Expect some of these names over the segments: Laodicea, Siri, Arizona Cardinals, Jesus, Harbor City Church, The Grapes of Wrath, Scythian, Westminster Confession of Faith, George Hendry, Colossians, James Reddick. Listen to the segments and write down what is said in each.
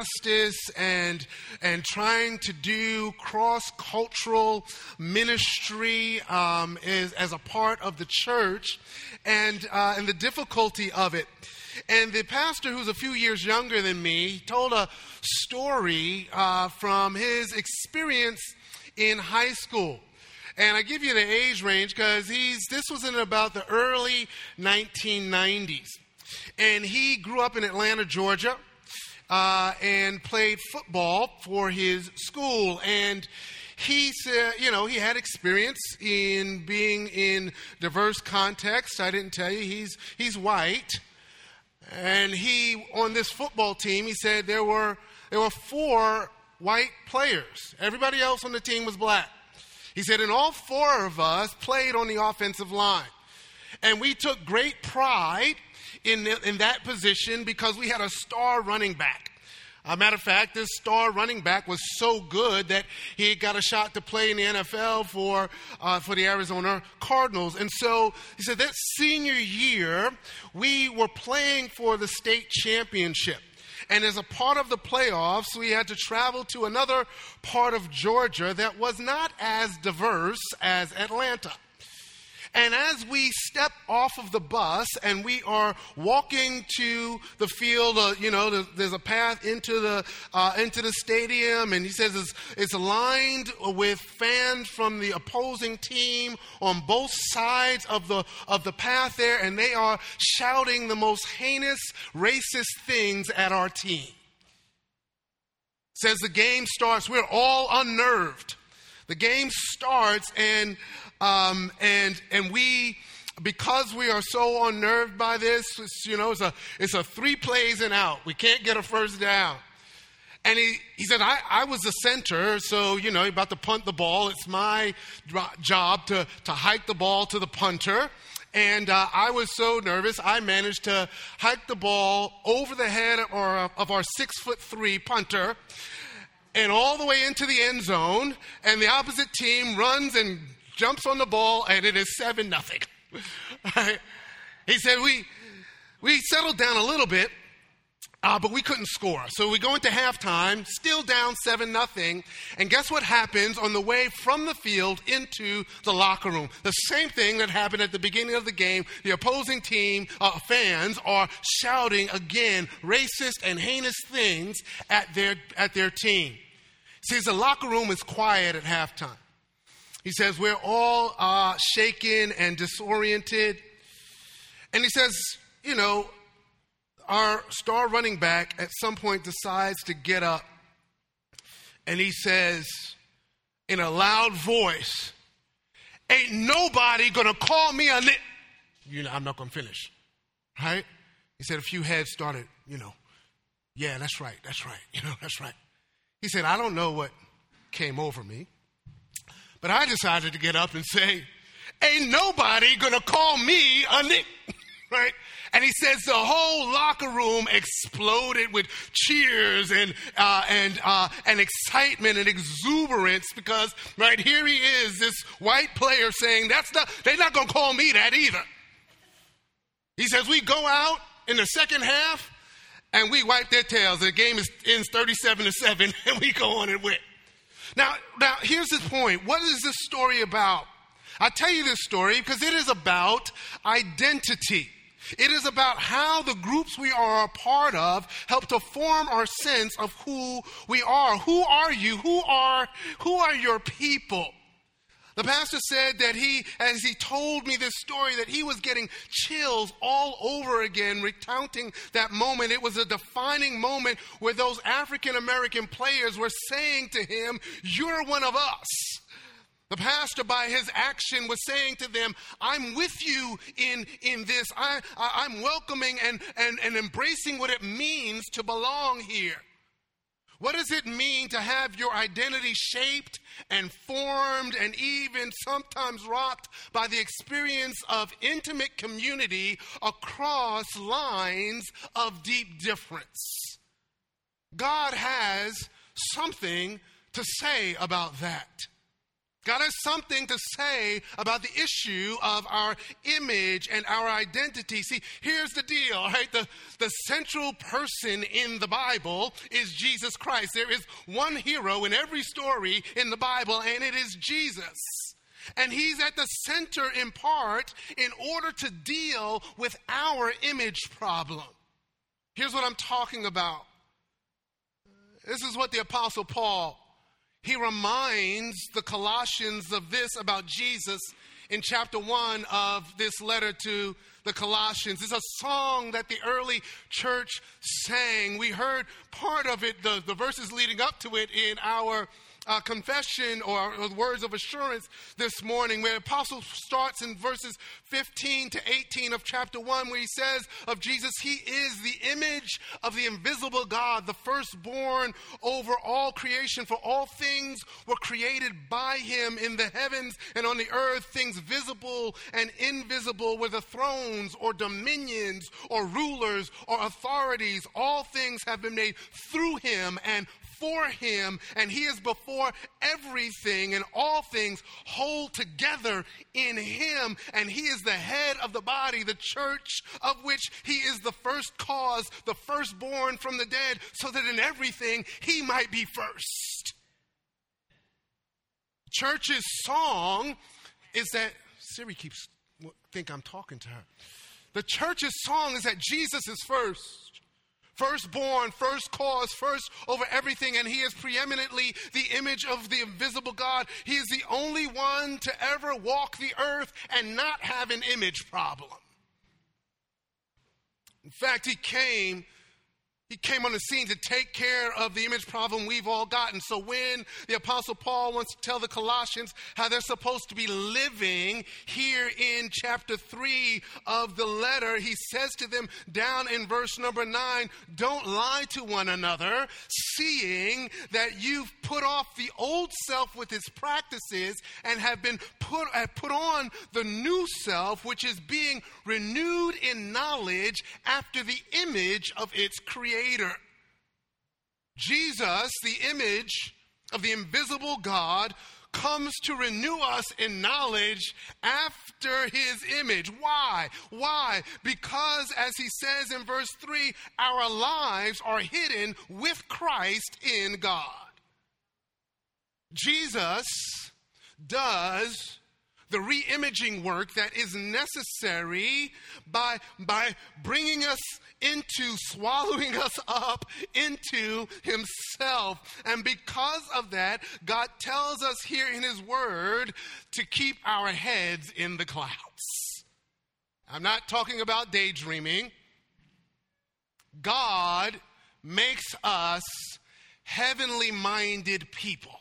justice and trying to do cross-cultural ministry as a part of the church and the difficulty of it. And the pastor, who's a few years younger than me, told a story from his experience in high school. And I give you the age range because this was in about the early 1990s. And he grew up in Atlanta, Georgia, and played football for his school. And he said, he had experience in being in diverse contexts. I didn't tell you, he's white. And on this football team, he said there were four white players. Everybody else on the team was black. He said, and all four of us played on the offensive line. And we took great pride in that position because we had a star running back. A matter of fact, this star running back was so good that he got a shot to play in the NFL for the Arizona Cardinals. And so he said that senior year, we were playing for the state championship. And as a part of the playoffs, we had to travel to another part of Georgia that was not as diverse as Atlanta. And as we step off of the bus and we are walking to the field, there's a path into the stadium. And he says it's lined with fans from the opposing team on both sides of the path there, and they are shouting the most heinous, racist things at our team. Says the game starts. We're all unnerved. The game starts and we, because we are so unnerved by this, it's a three plays and out. We can't get a first down. And he said, I was the center, so, you're about to punt the ball. It's my job to hike the ball to the punter. And I was so nervous, I managed to hike the ball over the head of our 6'3" punter, and all the way into the end zone, and the opposite team runs and jumps on the ball, and it is 7-0. Right? He said, we settled down a little bit, but we couldn't score. So we go into halftime, still down 7-0, and guess what happens on the way from the field into the locker room? The same thing that happened at the beginning of the game. The opposing team fans are shouting again racist and heinous things at their team. See, the locker room is quiet at halftime. He says, we're all shaken and disoriented. And he says, our star running back at some point decides to get up. And he says, in a loud voice, ain't nobody going to call me a I'm not going to finish. Right? He said, a few heads started, yeah, that's right. That's right. He said, I don't know what came over me, but I decided to get up and say, ain't nobody going to call me a nick, right? And he says the whole locker room exploded with cheers and excitement and exuberance because right here he is, this white player saying, they're not going to call me that either. He says, we go out in the second half and we wipe their tails. The game ends 37-7 and we go on and win. Now, here's the point. What is this story about? I tell you this story because it is about identity. It is about how the groups we are a part of help to form our sense of who we are. Who are you? Who are your people? The pastor said that as he told me this story, that he was getting chills all over again, recounting that moment. It was a defining moment where those African-American players were saying to him, you're one of us. The pastor, by his action, was saying to them, I'm with you in this. I'm welcoming and embracing what it means to belong here. What does it mean to have your identity shaped and formed and even sometimes rocked by the experience of intimate community across lines of deep difference? God has something to say about that. God has something to say about the issue of our image and our identity. See, here's the deal, right? The central person in the Bible is Jesus Christ. There is one hero in every story in the Bible, and it is Jesus. And he's at the center in part in order to deal with our image problem. Here's what I'm talking about. This is what the Apostle Paul, he reminds the Colossians of this about Jesus in chapter 1 of this letter to the Colossians. It's a song that the early church sang. We heard part of it, the verses leading up to it in our confession or words of assurance this morning, where the apostle starts in verses 15 to 18 of chapter 1, where he says of Jesus, he is the image of the invisible God, the firstborn over all creation, for all things were created by him in the heavens and on the earth, things visible and invisible, whether thrones or dominions or rulers or authorities. All things have been made through him and for him, and he is before everything, and all things hold together in him, and he is the head of the body, the church, of which he is the first cause, the firstborn from the dead, so that in everything he might be first. Church's song is that, Siri keeps think I'm talking to her. The church's song is that Jesus is first. Firstborn, first cause, first over everything, and he is preeminently the image of the invisible God. He is the only one to ever walk the earth and not have an image problem. In fact, he came on the scene to take care of the image problem we've all gotten. So when the Apostle Paul wants to tell the Colossians how they're supposed to be living here in chapter 3 of the letter, he says to them down in verse number 9, don't lie to one another, seeing that you've put off the old self with its practices and have been put on the new self, which is being renewed in knowledge after the image of its creator. Jesus, the image of the invisible God, comes to renew us in knowledge after his image. Why? Why? Because, as he says in verse 3, our lives are hidden with Christ in God. Jesus does the re-imaging work that is necessary by bringing us into, swallowing us up into himself. And because of that, God tells us here in his word to keep our heads in the clouds. I'm not talking about daydreaming. God makes us heavenly-minded people.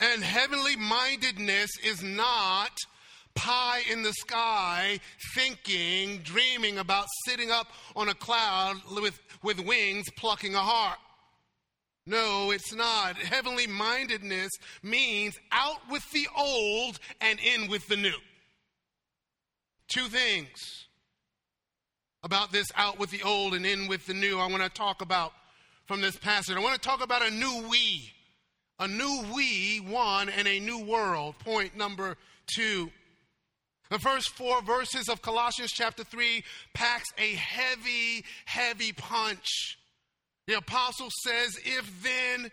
And heavenly mindedness is not pie in the sky thinking, dreaming about sitting up on a cloud with wings plucking a heart. No, it's not. Heavenly mindedness means out with the old and in with the new. Two things about this out with the old and in with the new I want to talk about from this passage. I want to talk about a new we. A new we, one, and a new world. Point number 2. The first 4 verses of Colossians chapter 3 packs a heavy, heavy punch. The apostle says, if then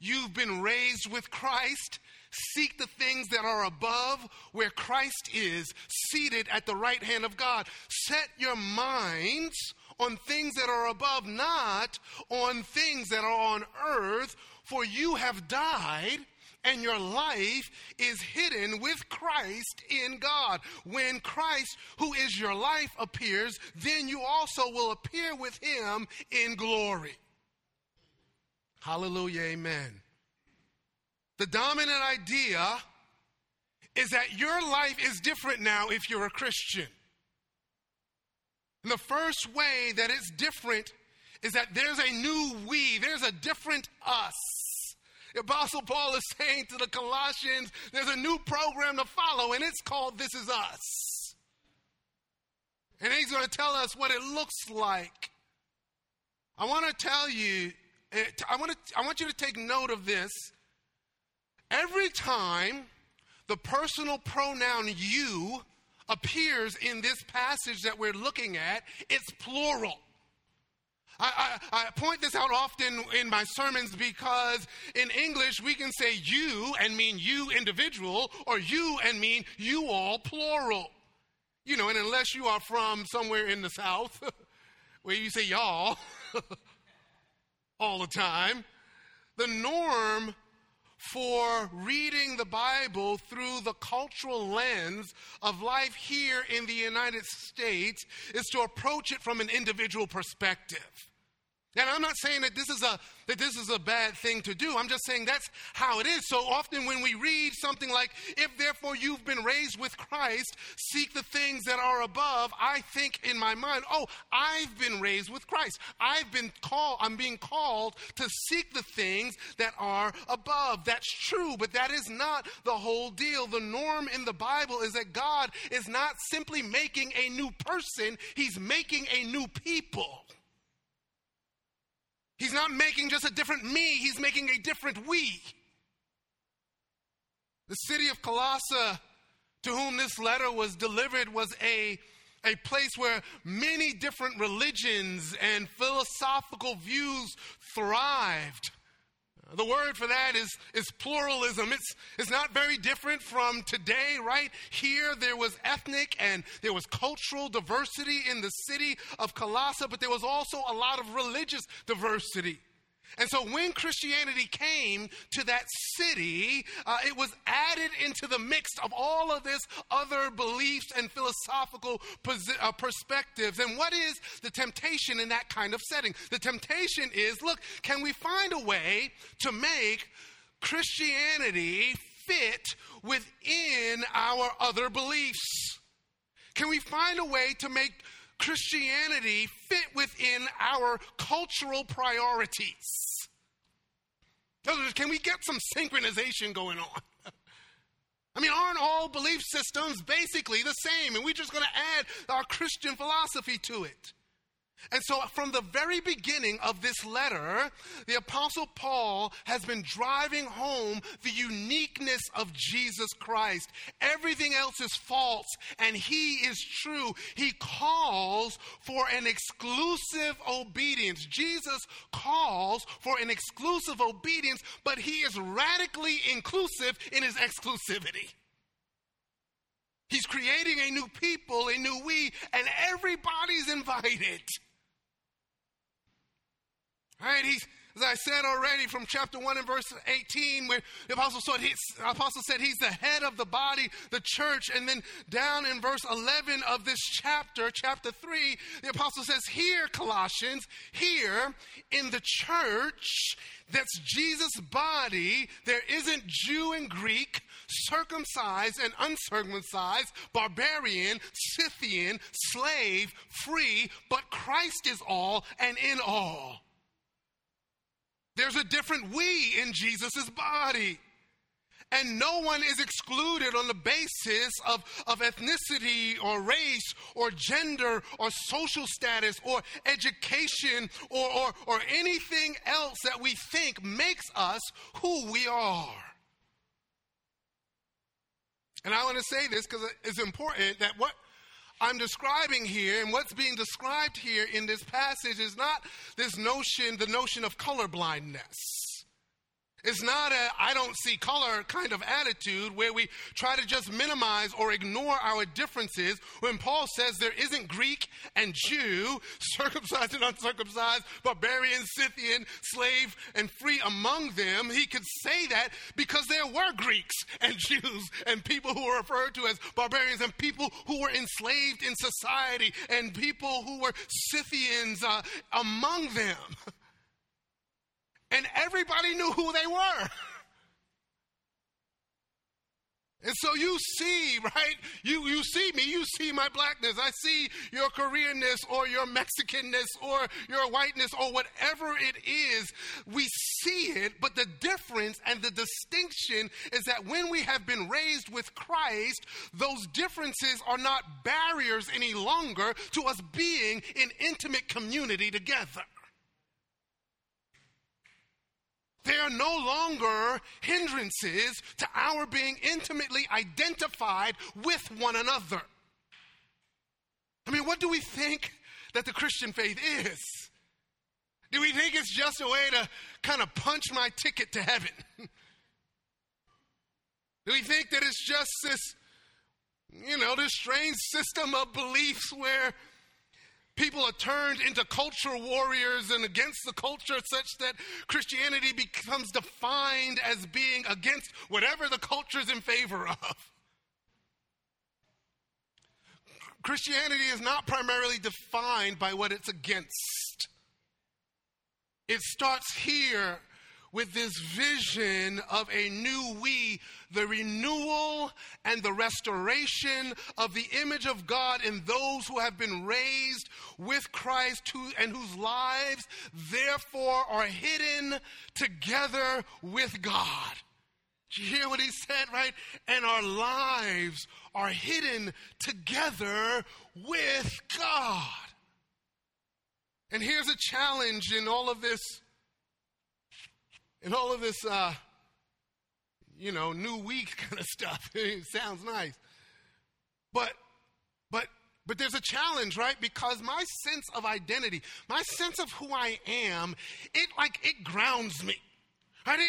you've been raised with Christ, seek the things that are above where Christ is, seated at the right hand of God. Set your minds on things that are above, not on things that are on earth, for you have died, and your life is hidden with Christ in God. When Christ, who is your life, appears, then you also will appear with him in glory. Hallelujah, amen. The dominant idea is that your life is different now if you're a Christian. And the first way that it's different is that there's a new we, there's a different us. The Apostle Paul is saying to the Colossians, there's a new program to follow, and it's called This Is Us. And he's going to tell us what it looks like. I want you to take note of this Every time the personal pronoun you appears in this passage that we're looking at, it's plural. I point this out often in my sermons because in English we can say you and mean you individual, or you and mean you all plural. You know, and unless you are from somewhere in the South where you say y'all all the time, the norm for reading the Bible through the cultural lens of life here in the United States is to approach it from an individual perspective. And I'm not saying that this is a bad thing to do. I'm just saying that's how it is. So often when we read something like, if therefore you've been raised with Christ, seek the things that are above, I think in my mind, oh, I've been raised with Christ. I'm being called to seek the things that are above. That's true, but that is not the whole deal. The norm in the Bible is that God is not simply making a new person. He's making a new people. He's not making just a different me, he's making a different we. The city of Colossae, to whom this letter was delivered, was a place where many different religions and philosophical views thrived. The word for that is pluralism. It's not very different from today, right? Here there was ethnic and there was cultural diversity in the city of Colossae, but there was also a lot of religious diversity. And so when Christianity came to that city, it was added into the mix of all of this other beliefs and philosophical perspectives. And what is the temptation in that kind of setting? The temptation is, look, can we find a way to make Christianity fit within our other beliefs? Can we find a way to make Christianity fit within our cultural priorities? In other words, can we get some synchronization going on? I mean, aren't all belief systems basically the same, and we're just going to add our Christian philosophy to it? And so from the very beginning of this letter, the Apostle Paul has been driving home the uniqueness of Jesus Christ. Everything else is false, and he is true. He calls for an exclusive obedience. Jesus calls for an exclusive obedience, but he is radically inclusive in his exclusivity. He's creating a new people, a new we, and everybody's invited. All right, as I said already, from chapter 1 and verse 18, where the apostle said he's the head of the body, the church, and then down in verse 11 of this chapter 3, the apostle says, here, Colossians, here in the church, that's Jesus' body, there isn't Jew and Greek, circumcised and uncircumcised, barbarian, Scythian, slave, free, but Christ is all and in all. There's a different we in Jesus' body. And no one is excluded on the basis of ethnicity or race or gender or social status or education or anything else that we think makes us who we are. And I want to say this because it's important that what I'm describing here and what's being described here in this passage is not the notion of colorblindness. It's not a I don't see color kind of attitude where we try to just minimize or ignore our differences. When Paul says there isn't Greek and Jew, circumcised and uncircumcised, barbarian, Scythian, slave and free among them, he could say that because there were Greeks and Jews and people who were referred to as barbarians and people who were enslaved in society and people who were Scythians among them. And everybody knew who they were. And so you see, right? You see me, you see my blackness. I see your Koreanness or your Mexicanness or your whiteness or whatever it is. We see it, but the difference and the distinction is that when we have been raised with Christ, those differences are not barriers any longer to us being in intimate community together. They are are no longer hindrances to our being intimately identified with one another. I mean, what do we think that the Christian faith is? Do we think it's just a way to kind of punch my ticket to heaven? Do we think that it's just this, this strange system of beliefs where people are turned into culture warriors and against the culture such that Christianity becomes defined as being against whatever the culture's in favor of? Christianity is not primarily defined by what it's against. It starts here with this vision of a new we, the renewal and the restoration of the image of God in those who have been raised with Christ and whose lives, therefore, are hidden together with God. Did you hear what he said, right? And our lives are hidden together with God. And here's a challenge in all of this. New week kind of stuff. It sounds nice. But there's a challenge, right? Because my sense of identity, my sense of who I am, it grounds me. Right?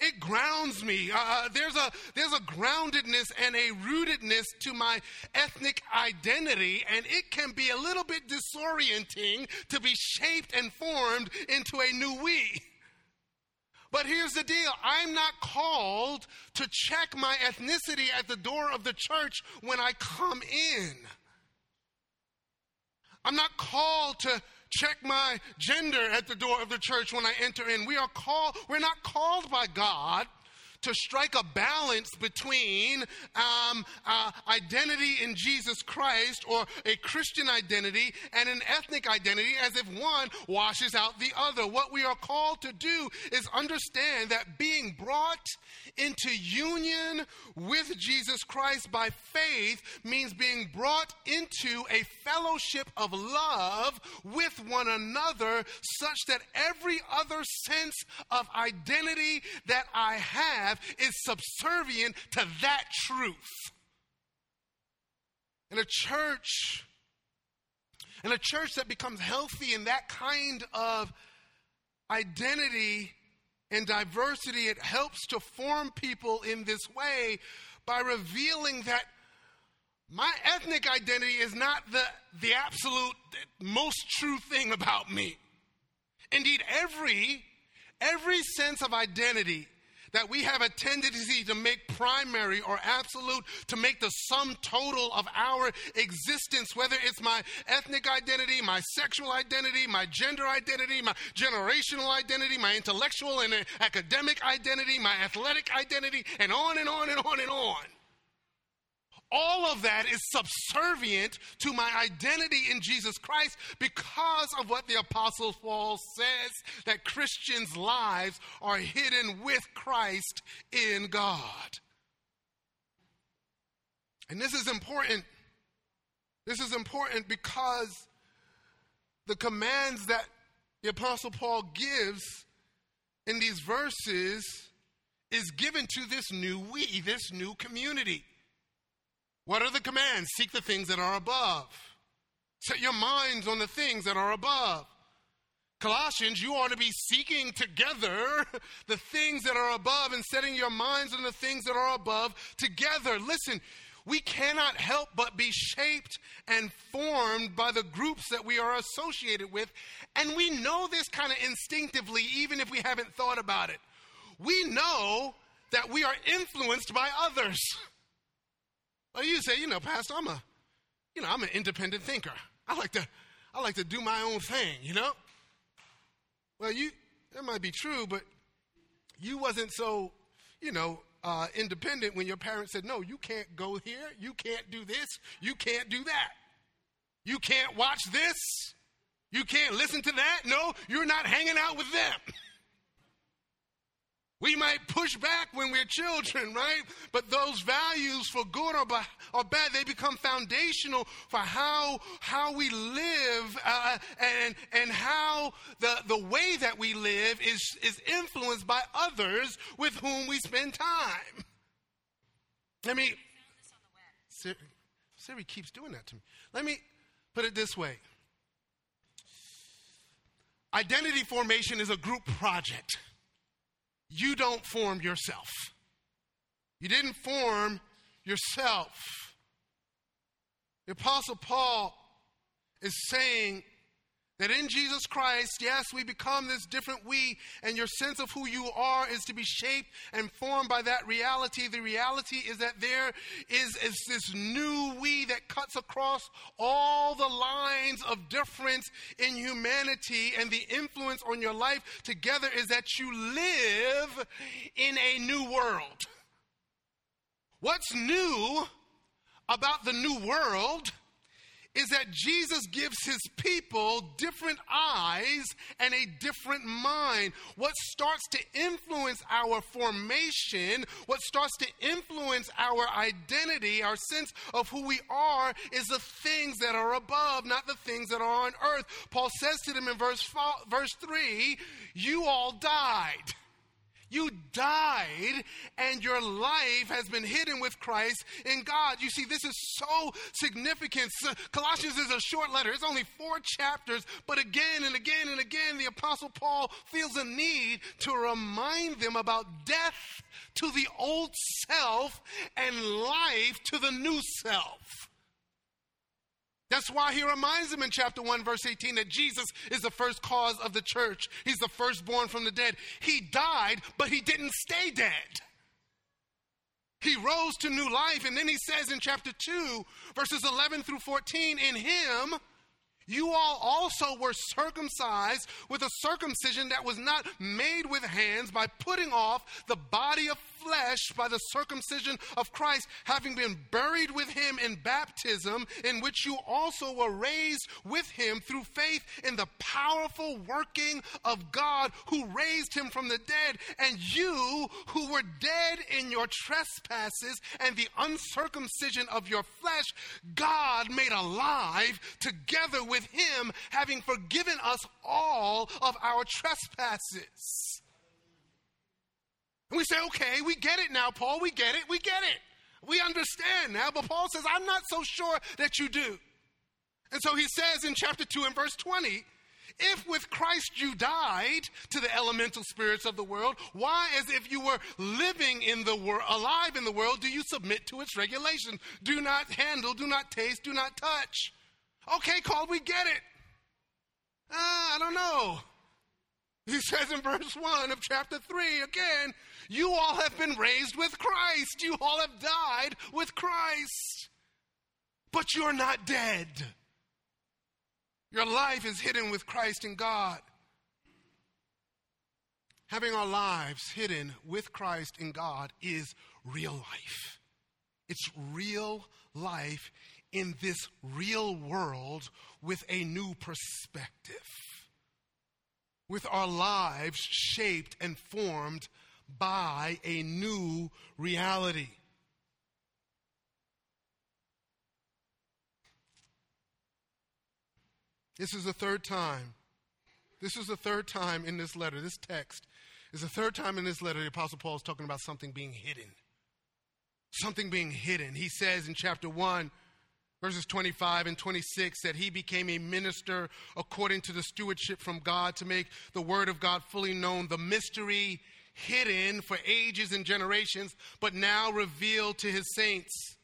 It grounds me. There's a groundedness and a rootedness to my ethnic identity, and it can be a little bit disorienting to be shaped and formed into a new we. But here's the deal. I'm not called to check my ethnicity at the door of the church when I come in. I'm not called to check my gender at the door of the church when I enter in. We're not called by God to strike a balance between identity in Jesus Christ or a Christian identity and an ethnic identity as if one washes out the other. What we are called to do is understand that being brought into union with Jesus Christ by faith means being brought into a fellowship of love with one another such that every other sense of identity that I have is subservient to that truth. And a church that becomes healthy in that kind of identity and diversity, it helps to form people in this way by revealing that my ethnic identity is not the absolute most true thing about me. Indeed, every sense of identity that we have a tendency to make primary or absolute, to make the sum total of our existence, whether it's my ethnic identity, my sexual identity, my gender identity, my generational identity, my intellectual and academic identity, my athletic identity, and on and on and on and on. All of that is subservient to my identity in Jesus Christ because of what the Apostle Paul says, that Christians' lives are hidden with Christ in God. And this is important. This is important because the commands that the Apostle Paul gives in these verses is given to this new we, this new community. What are the commands? Seek the things that are above. Set your minds on the things that are above. Colossians, you ought to be seeking together the things that are above and setting your minds on the things that are above together. Listen, we cannot help but be shaped and formed by the groups that we are associated with. And we know this kind of instinctively, even if we haven't thought about it. We know that we are influenced by others. Well, you say, Pastor, I'm an independent thinker. I like to do my own thing, Well, that might be true, but you wasn't so, independent when your parents said, no, you can't go here, you can't do this, you can't do that, you can't watch this, you can't listen to that. No, you're not hanging out with them. We might push back when we're children, right? But those values, for good or bad, they become foundational for how we live, and how the way that we live is influenced by others with whom we spend time. Siri keeps doing that to me. Let me put it this way. Identity formation is a group project. You don't form yourself. You didn't form yourself. The Apostle Paul is saying that in Jesus Christ, yes, we become this different we, and your sense of who you are is to be shaped and formed by that reality. The reality is that there is this new we that cuts across all the lines of difference in humanity, and the influence on your life together is that you live in a new world. What's new about the new world is that Jesus gives his people different eyes and a different mind. What starts to influence our formation, what starts to influence our identity, our sense of who we are, is the things that are above, not the things that are on earth. Paul says to them in verse 3, you all died. You died, and your life has been hidden with Christ in God. You see, this is so significant. Colossians is a short letter. It's only 4 chapters, but again and again and again, the Apostle Paul feels a need to remind them about death to the old self and life to the new self. That's why he reminds them in chapter 1, verse 18, that Jesus is the first cause of the church. He's the firstborn from the dead. He died, but he didn't stay dead. He rose to new life. And then he says in chapter 2, verses 11 through 14, in him, you all also were circumcised with a circumcision that was not made with hands, by putting off the body of flesh by the circumcision of Christ, having been buried with him in baptism, in which you also were raised with him through faith in the powerful working of God, who raised him from the dead. And you, who were dead in your trespasses and the uncircumcision of your flesh, God made alive together with him, having forgiven us all of our trespasses. And we say, okay, we get it now, Paul. We get it. We understand now. But Paul says, I'm not so sure that you do. And so he says in chapter 2 and verse 20, if with Christ you died to the elemental spirits of the world, why, as if you were living in the world, alive in the world, do you submit to its regulations? Do not handle, do not taste, do not touch. Okay, Paul, we get it. I don't know. He says in verse 1 of chapter 3, again, you all have been raised with Christ. You all have died with Christ. But you're not dead. Your life is hidden with Christ in God. Having our lives hidden with Christ in God is real life. It's real life in this real world with a new perspective, with our lives shaped and formed by a new reality. This is the third time in this letter, this text is the third time in this letter the Apostle Paul is talking about something being hidden. Something being hidden. He says in chapter 1, verses 25 and 26, that he became a minister according to the stewardship from God, to make the word of God fully known, the mystery hidden for ages and generations, but now revealed to his saints.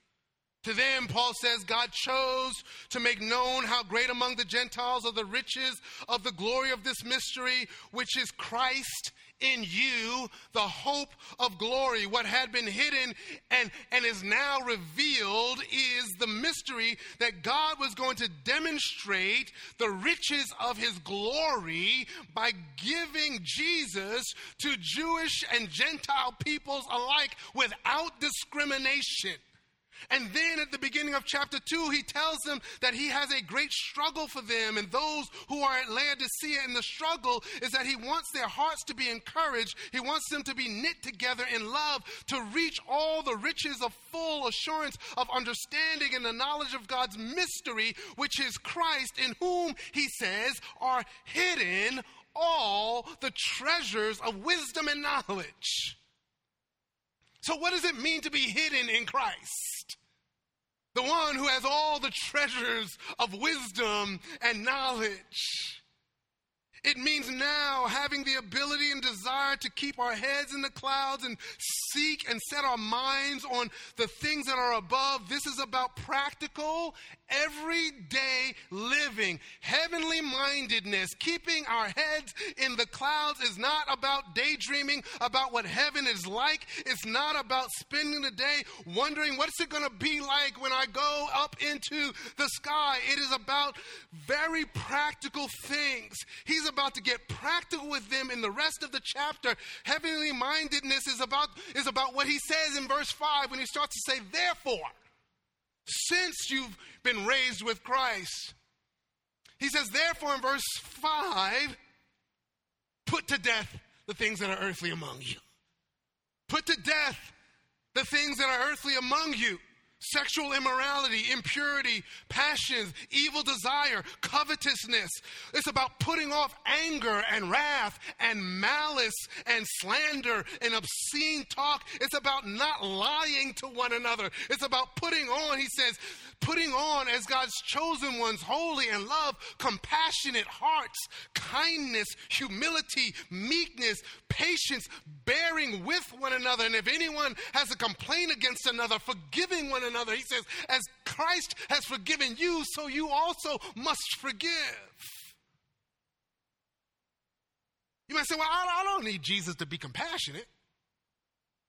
To them, Paul says, God chose to make known how great among the Gentiles are the riches of the glory of this mystery, which is Christ in you, the hope of glory. What had been hidden and is now revealed is the mystery that God was going to demonstrate the riches of his glory by giving Jesus to Jewish and Gentile peoples alike without discrimination. And then at the beginning of chapter 2, he tells them that he has a great struggle for them and those who are at Laodicea. And the struggle is that he wants their hearts to be encouraged. He wants them to be knit together in love to reach all the riches of full assurance of understanding and the knowledge of God's mystery, which is Christ, in whom, he says, are hidden all the treasures of wisdom and knowledge. So what does it mean to be hidden in Christ? The one who has all the treasures of wisdom and knowledge. It means now having the ability and desire to keep our heads in the clouds and seek and set our minds on the things that are above. This is about practical, everyday living, heavenly mindedness. Keeping our heads in the clouds is not about daydreaming about what heaven is like. It's not about spending the day wondering what's it going to be like when I go up into the sky. It is about very practical things. He's about to get practical with them in the rest of the chapter. Heavenly mindedness is about what he says in verse 5 when he starts to say, therefore, since you've been raised with Christ. He says, therefore, in verse 5, put to death the things that are earthly among you. Put to death the things that are earthly among you. Sexual immorality, impurity, passions, evil desire, covetousness. It's about putting off anger and wrath and malice and slander and obscene talk. It's about not lying to one another. It's about putting on, he says, putting on as God's chosen ones, holy and love, compassionate hearts, kindness, humility, meekness, patience, bearing with one another. And if anyone has a complaint against another, forgiving one another. He says, as Christ has forgiven you, so you also must forgive. You might say, well, I don't need Jesus to be compassionate.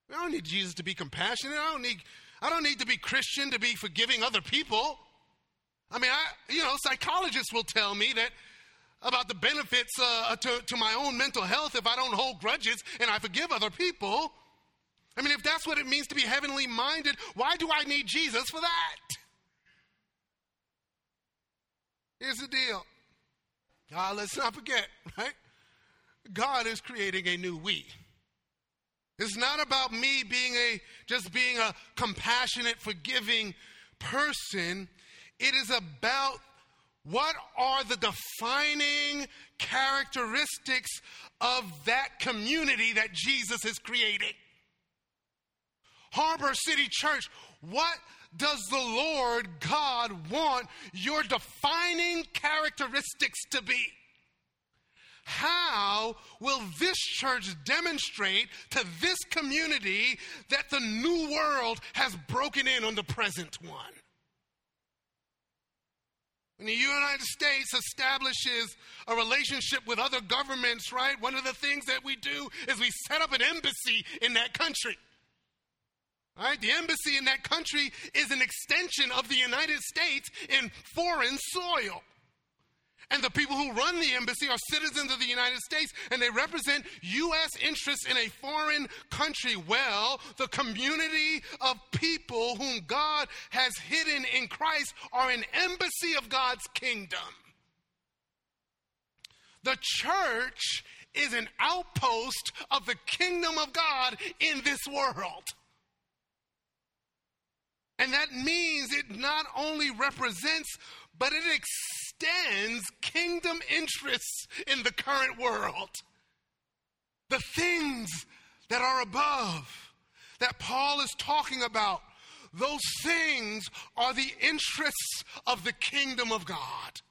I don't need Jesus to be compassionate. I don't need to be Christian to be forgiving other people. I mean, psychologists will tell me that about the benefits to my own mental health if I don't hold grudges and I forgive other people. I mean, if that's what it means to be heavenly minded, why do I need Jesus for that? Here's the deal. Let's not forget, right? God is creating a new we. It's not about me being a compassionate, forgiving person. It is about what are the defining characteristics of that community that Jesus is creating. Harbor City Church, what does the Lord God want your defining characteristics to be? How will this church demonstrate to this community that the new world has broken in on the present one? When the United States establishes a relationship with other governments, right, one of the things that we do is we set up an embassy in that country. All right, the embassy in that country is an extension of the United States in foreign soil. And the people who run the embassy are citizens of the United States, and they represent U.S. interests in a foreign country. Well, the community of people whom God has hidden in Christ are an embassy of God's kingdom. The church is an outpost of the kingdom of God in this world. And that means it not only represents, but it extends kingdom interests in the current world. The things that are above that Paul is talking about, those things are the interests of the kingdom of God.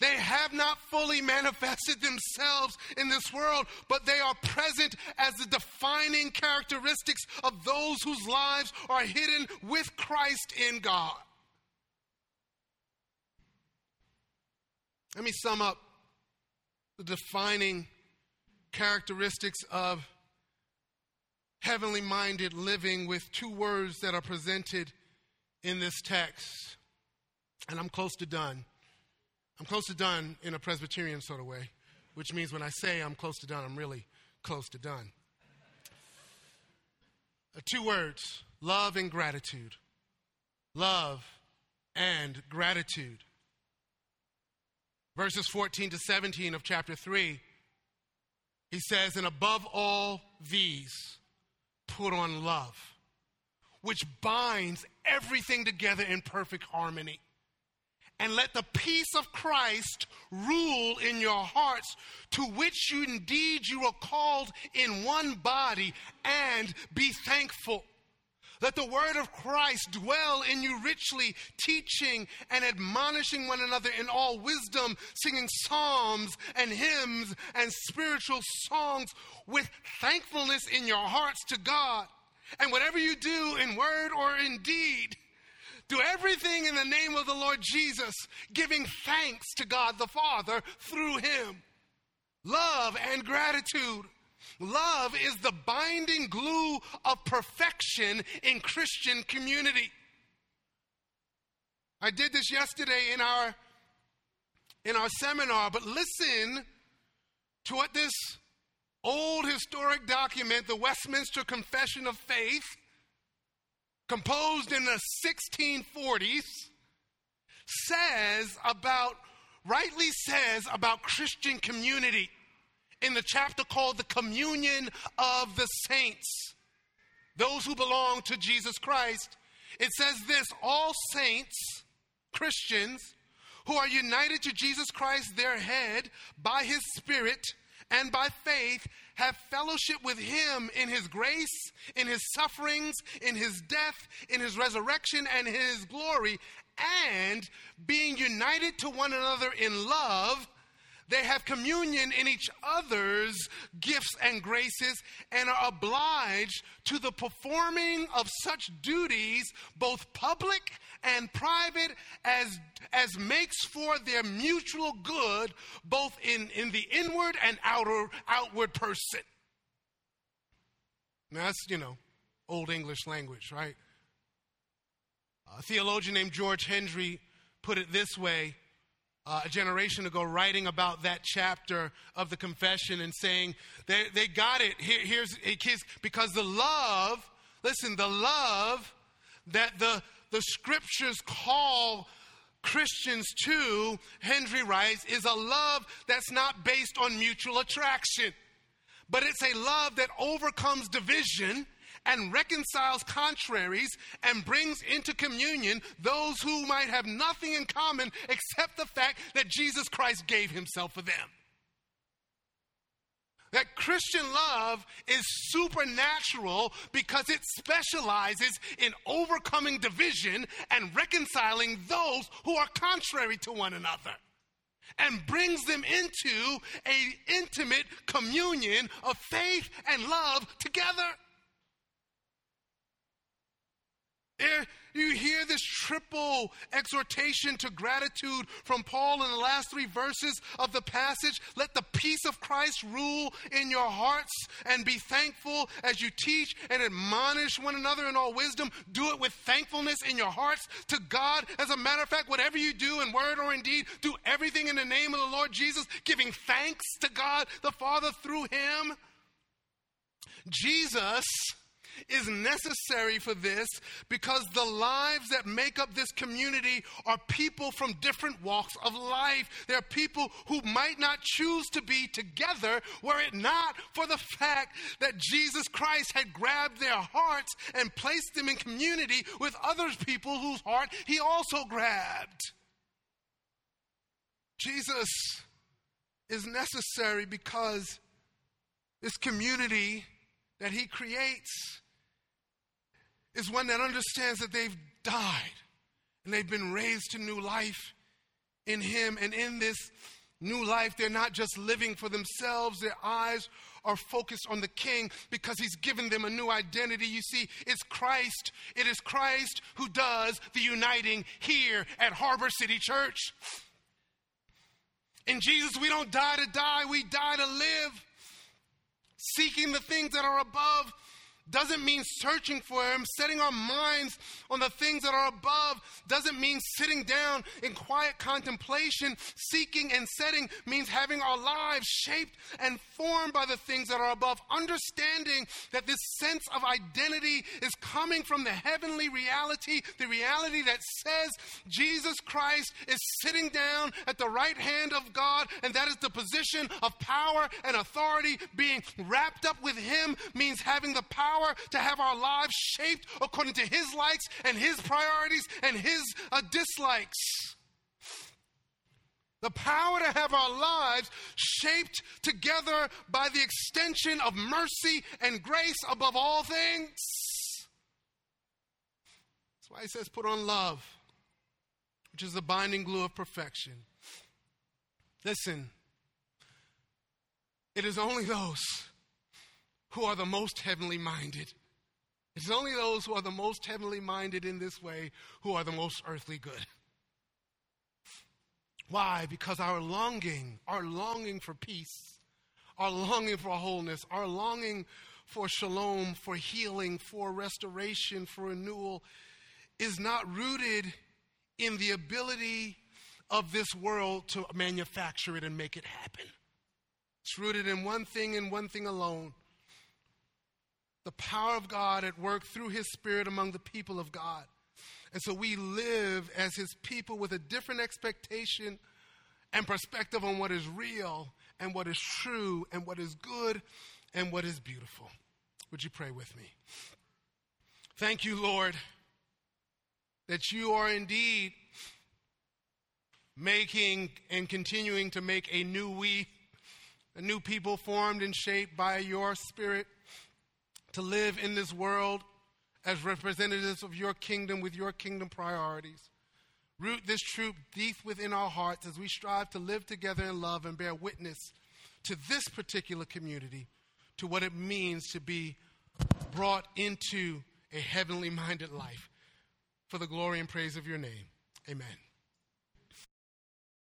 They have not fully manifested themselves in this world, but they are present as the defining characteristics of those whose lives are hidden with Christ in God. Let me sum up the defining characteristics of heavenly-minded living with two words that are presented in this text. And I'm close to done. I'm close to done in a Presbyterian sort of way, which means when I say I'm close to done, I'm really close to done. Two words love and gratitude. Love and gratitude. Verses 14 to 17 of chapter 3, he says, and above all these, put on love, which binds everything together in perfect harmony. And let the peace of Christ rule in your hearts, to which you indeed you are called in one body, and be thankful. Let the word of Christ dwell in you richly, teaching and admonishing one another in all wisdom, singing psalms and hymns and spiritual songs with thankfulness in your hearts to God. And whatever you do in word or in deed, do everything in the name of the Lord Jesus, giving thanks to God the Father through him. Love and gratitude. Love is the binding glue of perfection in Christian community. I did this yesterday in our seminar, but listen to what this old historic document, the Westminster Confession of Faith, composed in the 1640s, rightly says about Christian community in the chapter called the Communion of the Saints, those who belong to Jesus Christ. It says this: all saints, Christians, who are united to Jesus Christ, their head, by his Spirit and by faith, have fellowship with him in his grace, in his sufferings, in his death, in his resurrection, and his glory. And being united to one another in love, they have communion in each other's gifts and graces, and are obliged to the performing of such duties, both public and private, as makes for their mutual good, both in the inward and outward person. Now that's, old English language, right? A theologian named George Hendry put it this way, a generation ago, writing about that chapter of the confession and saying they got it. Here's because the love that the scriptures call Christians to, Hendry writes, is a love that's not based on mutual attraction, but it's a love that overcomes division and reconciles contraries and brings into communion those who might have nothing in common except the fact that Jesus Christ gave himself for them. That Christian love is supernatural because it specializes in overcoming division and reconciling those who are contrary to one another, and brings them into an intimate communion of faith and love together. You hear this triple exhortation to gratitude from Paul in the last three verses of the passage. Let the peace of Christ rule in your hearts, and be thankful. As you teach and admonish one another in all wisdom, do it with thankfulness in your hearts to God. As a matter of fact, whatever you do in word or in deed, do everything in the name of the Lord Jesus, giving thanks to God the Father through him. Jesus is necessary for this, because the lives that make up this community are people from different walks of life. There are people who might not choose to be together were it not for the fact that Jesus Christ had grabbed their hearts and placed them in community with other people whose heart he also grabbed. Jesus is necessary because this community that he creates is one that understands that they've died and they've been raised to new life in him. And in this new life, they're not just living for themselves. Their eyes are focused on the King, because he's given them a new identity. You see, it's Christ. It is Christ who does the uniting here at Harbor City Church. In Jesus, we don't die to die. We die to live, seeking the things that are above, Doesn't mean searching for Him, setting our minds on the things that are above. Doesn't mean sitting down in quiet contemplation. Seeking and setting means having our lives shaped and formed by the things that are above. Understanding that this sense of identity is coming from the heavenly reality, the reality that says Jesus Christ is sitting down at the right hand of God, and that is the position of power and authority. Being wrapped up with Him means having the power to have our lives shaped according to His likes and His priorities and His dislikes. The power to have our lives shaped together by the extension of mercy and grace above all things. That's why He says put on love, which is the binding glue of perfection. Listen, it is only those who are the most heavenly minded. It's only those who are the most heavenly minded in this way who are the most earthly good. Why? Because our longing for peace, our longing for wholeness, our longing for shalom, for healing, for restoration, for renewal, is not rooted in the ability of this world to manufacture it and make it happen. It's rooted in one thing and one thing alone: the power of God at work through His Spirit among the people of God. And so we live as His people with a different expectation and perspective on what is real and what is true and what is good and what is beautiful. Would you pray with me? Thank You, Lord, that You are indeed making and continuing to make a new we, a new people formed and shaped by Your Spirit, to live in this world as representatives of Your kingdom with Your kingdom priorities. Root this truth deep within our hearts as we strive to live together in love and bear witness to this particular community, to what it means to be brought into a heavenly-minded life. For the glory and praise of Your name, amen.